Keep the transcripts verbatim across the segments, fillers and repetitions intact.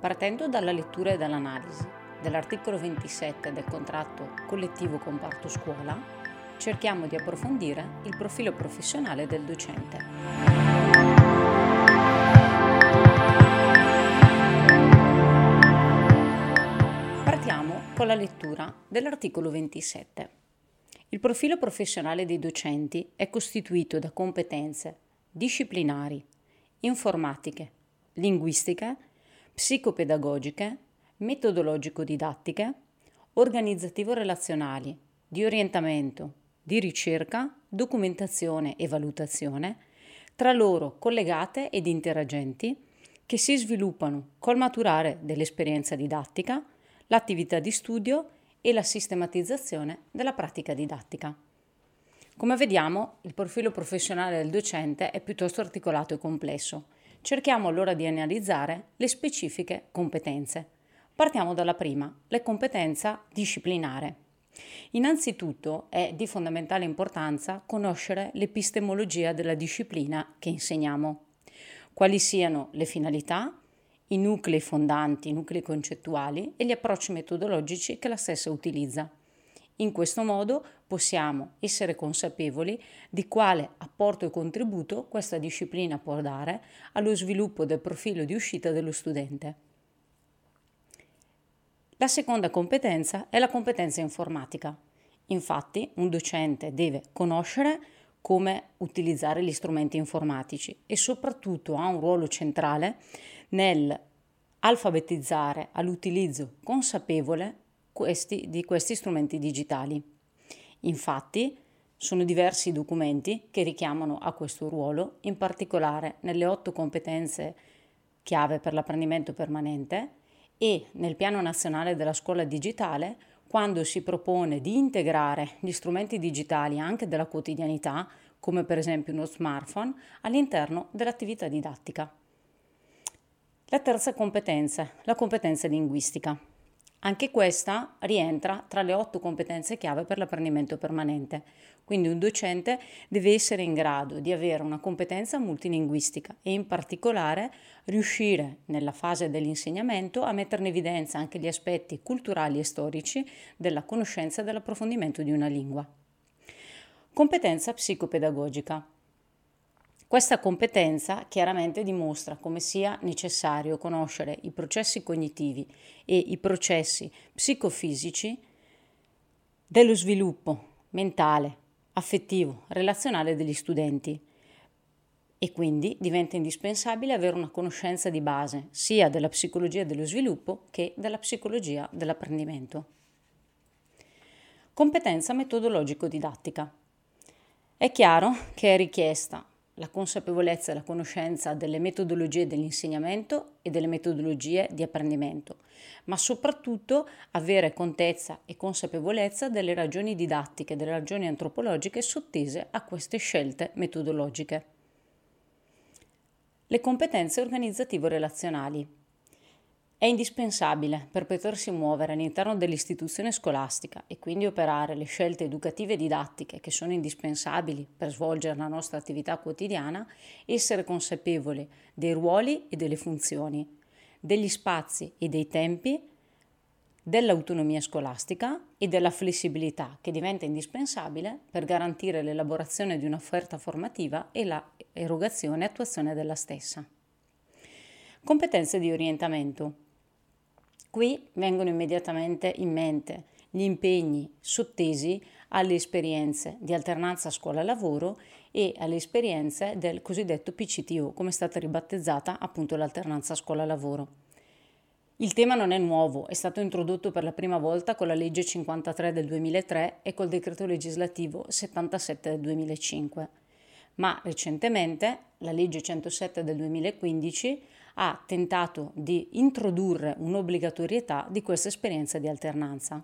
Partendo dalla lettura e dall'analisi dell'articolo ventisette del contratto collettivo comparto scuola, cerchiamo di approfondire il profilo professionale del docente. Con la lettura dell'articolo ventisette. Il profilo professionale dei docenti è costituito da competenze disciplinari, informatiche, linguistiche, psicopedagogiche, metodologico-didattiche, organizzativo-relazionali, di orientamento, di ricerca, documentazione e valutazione, tra loro collegate ed interagenti, che si sviluppano col maturare dell'esperienza didattica, l'attività di studio e la sistematizzazione della pratica didattica. Come vediamo, il profilo professionale del docente è piuttosto articolato e complesso. Cerchiamo allora di analizzare le specifiche competenze. Partiamo dalla prima, la competenza disciplinare. Innanzitutto è di fondamentale importanza conoscere l'epistemologia della disciplina che insegniamo, quali siano le finalità, i nuclei fondanti, i nuclei concettuali e gli approcci metodologici che la stessa utilizza. In questo modo possiamo essere consapevoli di quale apporto e contributo questa disciplina può dare allo sviluppo del profilo di uscita dello studente. La seconda competenza è la competenza informatica. Infatti, un docente deve conoscere come utilizzare gli strumenti informatici e soprattutto ha un ruolo centrale nel alfabetizzare all'utilizzo consapevole questi, di questi strumenti digitali. Infatti sono diversi i documenti che richiamano a questo ruolo, in particolare nelle otto competenze chiave per l'apprendimento permanente e nel Piano Nazionale della Scuola Digitale, quando si propone di integrare gli strumenti digitali anche della quotidianità, come per esempio uno smartphone, all'interno dell'attività didattica. La terza competenza, la competenza linguistica. Anche questa rientra tra le otto competenze chiave per l'apprendimento permanente, quindi un docente deve essere in grado di avere una competenza multilinguistica e in particolare riuscire nella fase dell'insegnamento a mettere in evidenza anche gli aspetti culturali e storici della conoscenza e dell'approfondimento di una lingua. Competenza psicopedagogica. Questa competenza chiaramente dimostra come sia necessario conoscere i processi cognitivi e i processi psicofisici dello sviluppo mentale, affettivo, relazionale degli studenti e quindi diventa indispensabile avere una conoscenza di base sia della psicologia dello sviluppo che della psicologia dell'apprendimento. Competenza metodologico-didattica. È chiaro che è richiesta la consapevolezza e la conoscenza delle metodologie dell'insegnamento e delle metodologie di apprendimento, ma soprattutto avere contezza e consapevolezza delle ragioni didattiche, delle ragioni antropologiche sottese a queste scelte metodologiche. Le competenze organizzativo-relazionali. È indispensabile per potersi muovere all'interno dell'istituzione scolastica e quindi operare le scelte educative e didattiche che sono indispensabili per svolgere la nostra attività quotidiana, essere consapevoli dei ruoli e delle funzioni, degli spazi e dei tempi, dell'autonomia scolastica e della flessibilità che diventa indispensabile per garantire l'elaborazione di un'offerta formativa e la erogazione e attuazione della stessa. Competenze di orientamento. Qui vengono immediatamente in mente gli impegni sottesi alle esperienze di alternanza scuola-lavoro e alle esperienze del cosiddetto P C T O, come è stata ribattezzata appunto l'alternanza scuola-lavoro. Il tema non è nuovo, è stato introdotto per la prima volta con la legge cinquantatré del duemilatré e col decreto legislativo settantasette del duemilacinque, ma recentemente la legge centosette del duemilaquindici ha tentato di introdurre un'obbligatorietà di questa esperienza di alternanza.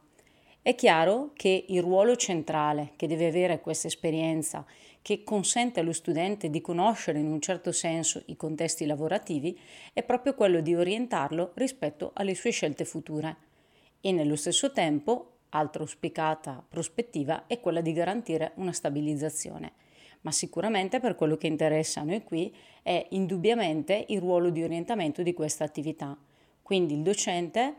È chiaro che il ruolo centrale che deve avere questa esperienza, che consente allo studente di conoscere in un certo senso i contesti lavorativi, è proprio quello di orientarlo rispetto alle sue scelte future. E nello stesso tempo, altra auspicata prospettiva è quella di garantire una stabilizzazione. Ma sicuramente per quello che interessa a noi qui è indubbiamente il ruolo di orientamento di questa attività. Quindi il docente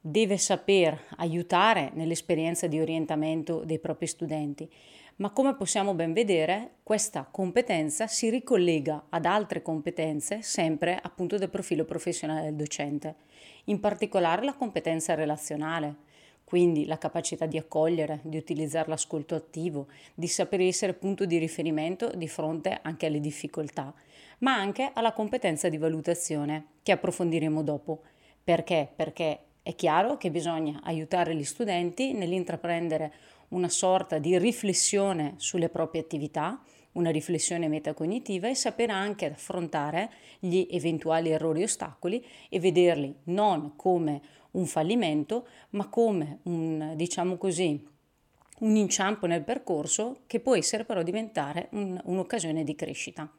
deve saper aiutare nell'esperienza di orientamento dei propri studenti, ma come possiamo ben vedere questa competenza si ricollega ad altre competenze sempre appunto del profilo professionale del docente, in particolare la competenza relazionale, quindi la capacità di accogliere, di utilizzare l'ascolto attivo, di saper essere punto di riferimento di fronte anche alle difficoltà, ma anche alla competenza di valutazione che approfondiremo dopo. Perché? Perché è chiaro che bisogna aiutare gli studenti nell'intraprendere una sorta di riflessione sulle proprie attività, una riflessione metacognitiva e sapere anche affrontare gli eventuali errori e ostacoli e vederli non come un fallimento, ma come un, diciamo così, un inciampo nel percorso che può essere però diventare un, un'occasione di crescita.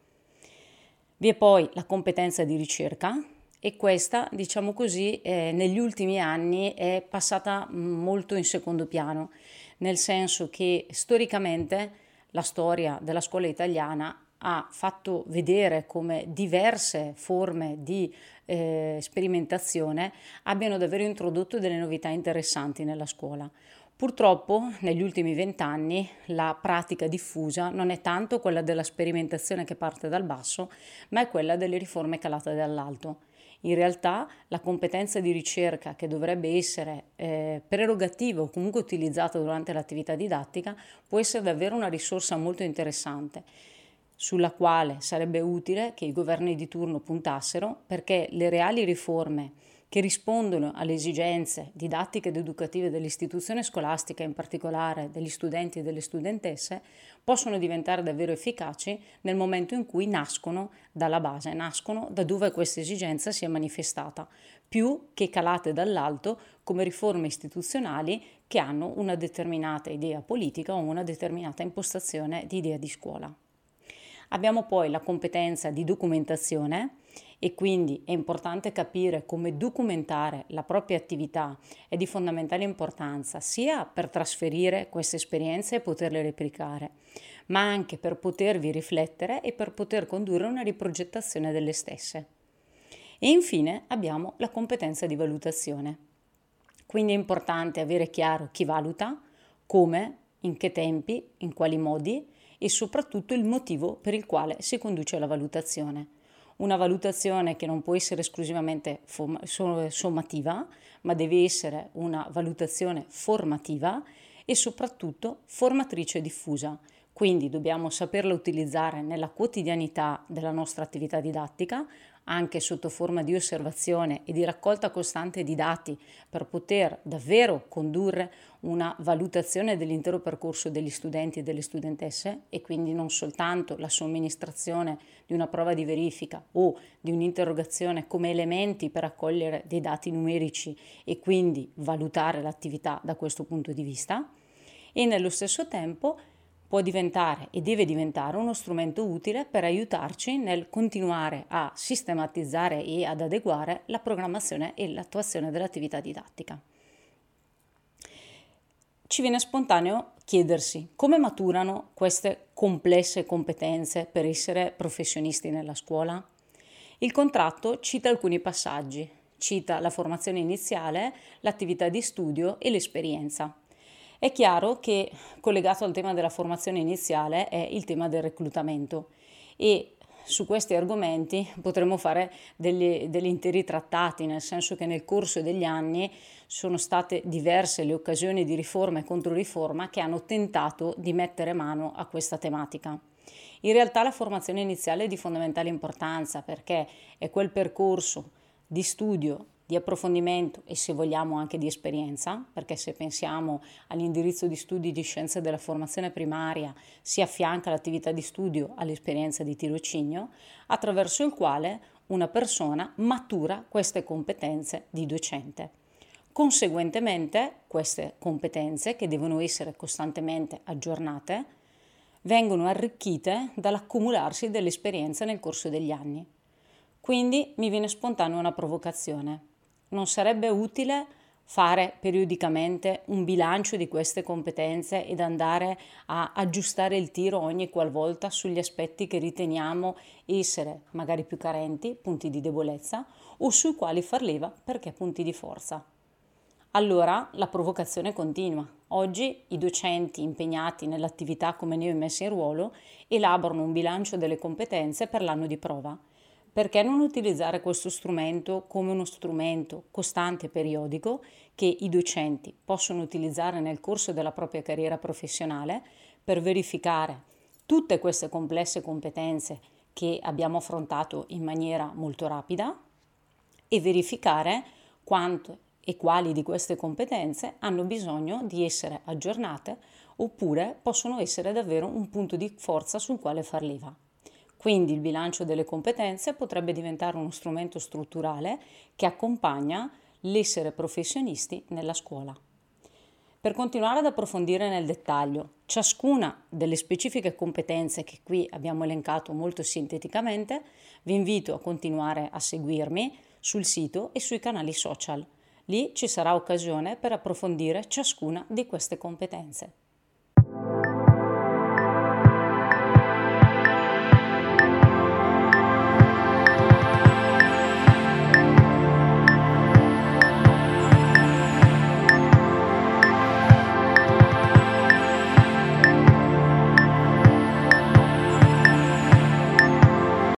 Vi è poi la competenza di ricerca e questa, diciamo così, eh, negli ultimi anni è passata molto in secondo piano, nel senso che storicamente la storia della scuola italiana ha fatto vedere come diverse forme di eh, sperimentazione abbiano davvero introdotto delle novità interessanti nella scuola. Purtroppo negli ultimi vent'anni la pratica diffusa non è tanto quella della sperimentazione che parte dal basso, ma è quella delle riforme calate dall'alto. In realtà la competenza di ricerca che dovrebbe essere eh, prerogativa o comunque utilizzata durante l'attività didattica può essere davvero una risorsa molto interessante sulla quale sarebbe utile che i governi di turno puntassero, perché le reali riforme che rispondono alle esigenze didattiche ed educative dell'istituzione scolastica, in particolare degli studenti e delle studentesse, possono diventare davvero efficaci nel momento in cui nascono dalla base, nascono da dove questa esigenza si è manifestata, più che calate dall'alto come riforme istituzionali che hanno una determinata idea politica o una determinata impostazione di idea di scuola. Abbiamo poi la competenza di documentazione e quindi è importante capire come documentare la propria attività, è di fondamentale importanza sia per trasferire queste esperienze e poterle replicare, ma anche per potervi riflettere e per poter condurre una riprogettazione delle stesse. E infine abbiamo la competenza di valutazione, quindi è importante avere chiaro chi valuta, come, in che tempi, in quali modi e soprattutto il motivo per il quale si conduce la valutazione. Una valutazione che non può essere esclusivamente form- sommativa, ma deve essere una valutazione formativa e soprattutto formatrice diffusa. Quindi dobbiamo saperla utilizzare nella quotidianità della nostra attività didattica, anche sotto forma di osservazione e di raccolta costante di dati per poter davvero condurre una valutazione dell'intero percorso degli studenti e delle studentesse e quindi non soltanto la somministrazione di una prova di verifica o di un'interrogazione come elementi per accogliere dei dati numerici e quindi valutare l'attività da questo punto di vista, e nello stesso tempo può diventare e deve diventare uno strumento utile per aiutarci nel continuare a sistematizzare e ad adeguare la programmazione e l'attuazione dell'attività didattica. Ci viene spontaneo chiedersi come maturano queste complesse competenze per essere professionisti nella scuola? Il contratto cita alcuni passaggi, cita la formazione iniziale, l'attività di studio e l'esperienza. È chiaro che collegato al tema della formazione iniziale è il tema del reclutamento e su questi argomenti potremmo fare degli, degli interi trattati, nel senso che nel corso degli anni sono state diverse le occasioni di riforma e controriforma che hanno tentato di mettere mano a questa tematica. In realtà la formazione iniziale è di fondamentale importanza perché è quel percorso di studio di approfondimento e se vogliamo anche di esperienza, perché se pensiamo all'indirizzo di studi di scienze della formazione primaria si affianca l'attività di studio all'esperienza di tirocinio, attraverso il quale una persona matura queste competenze di docente. Conseguentemente queste competenze, che devono essere costantemente aggiornate, vengono arricchite dall'accumularsi dell'esperienza nel corso degli anni. Quindi mi viene spontanea una provocazione. Non sarebbe utile fare periodicamente un bilancio di queste competenze ed andare a aggiustare il tiro ogni qualvolta sugli aspetti che riteniamo essere magari più carenti, punti di debolezza, o sui quali far leva perché punti di forza. Allora la provocazione continua. Oggi i docenti impegnati nell'attività come ne ho immessi in ruolo elaborano un bilancio delle competenze per l'anno di prova. Perché non utilizzare questo strumento come uno strumento costante e periodico che i docenti possono utilizzare nel corso della propria carriera professionale per verificare tutte queste complesse competenze che abbiamo affrontato in maniera molto rapida e verificare quanto e quali di queste competenze hanno bisogno di essere aggiornate oppure possono essere davvero un punto di forza sul quale far leva. Quindi il bilancio delle competenze potrebbe diventare uno strumento strutturale che accompagna l'essere professionisti nella scuola. Per continuare ad approfondire nel dettaglio, ciascuna delle specifiche competenze che qui abbiamo elencato molto sinteticamente, vi invito a continuare a seguirmi sul sito e sui canali social. Lì ci sarà occasione per approfondire ciascuna di queste competenze.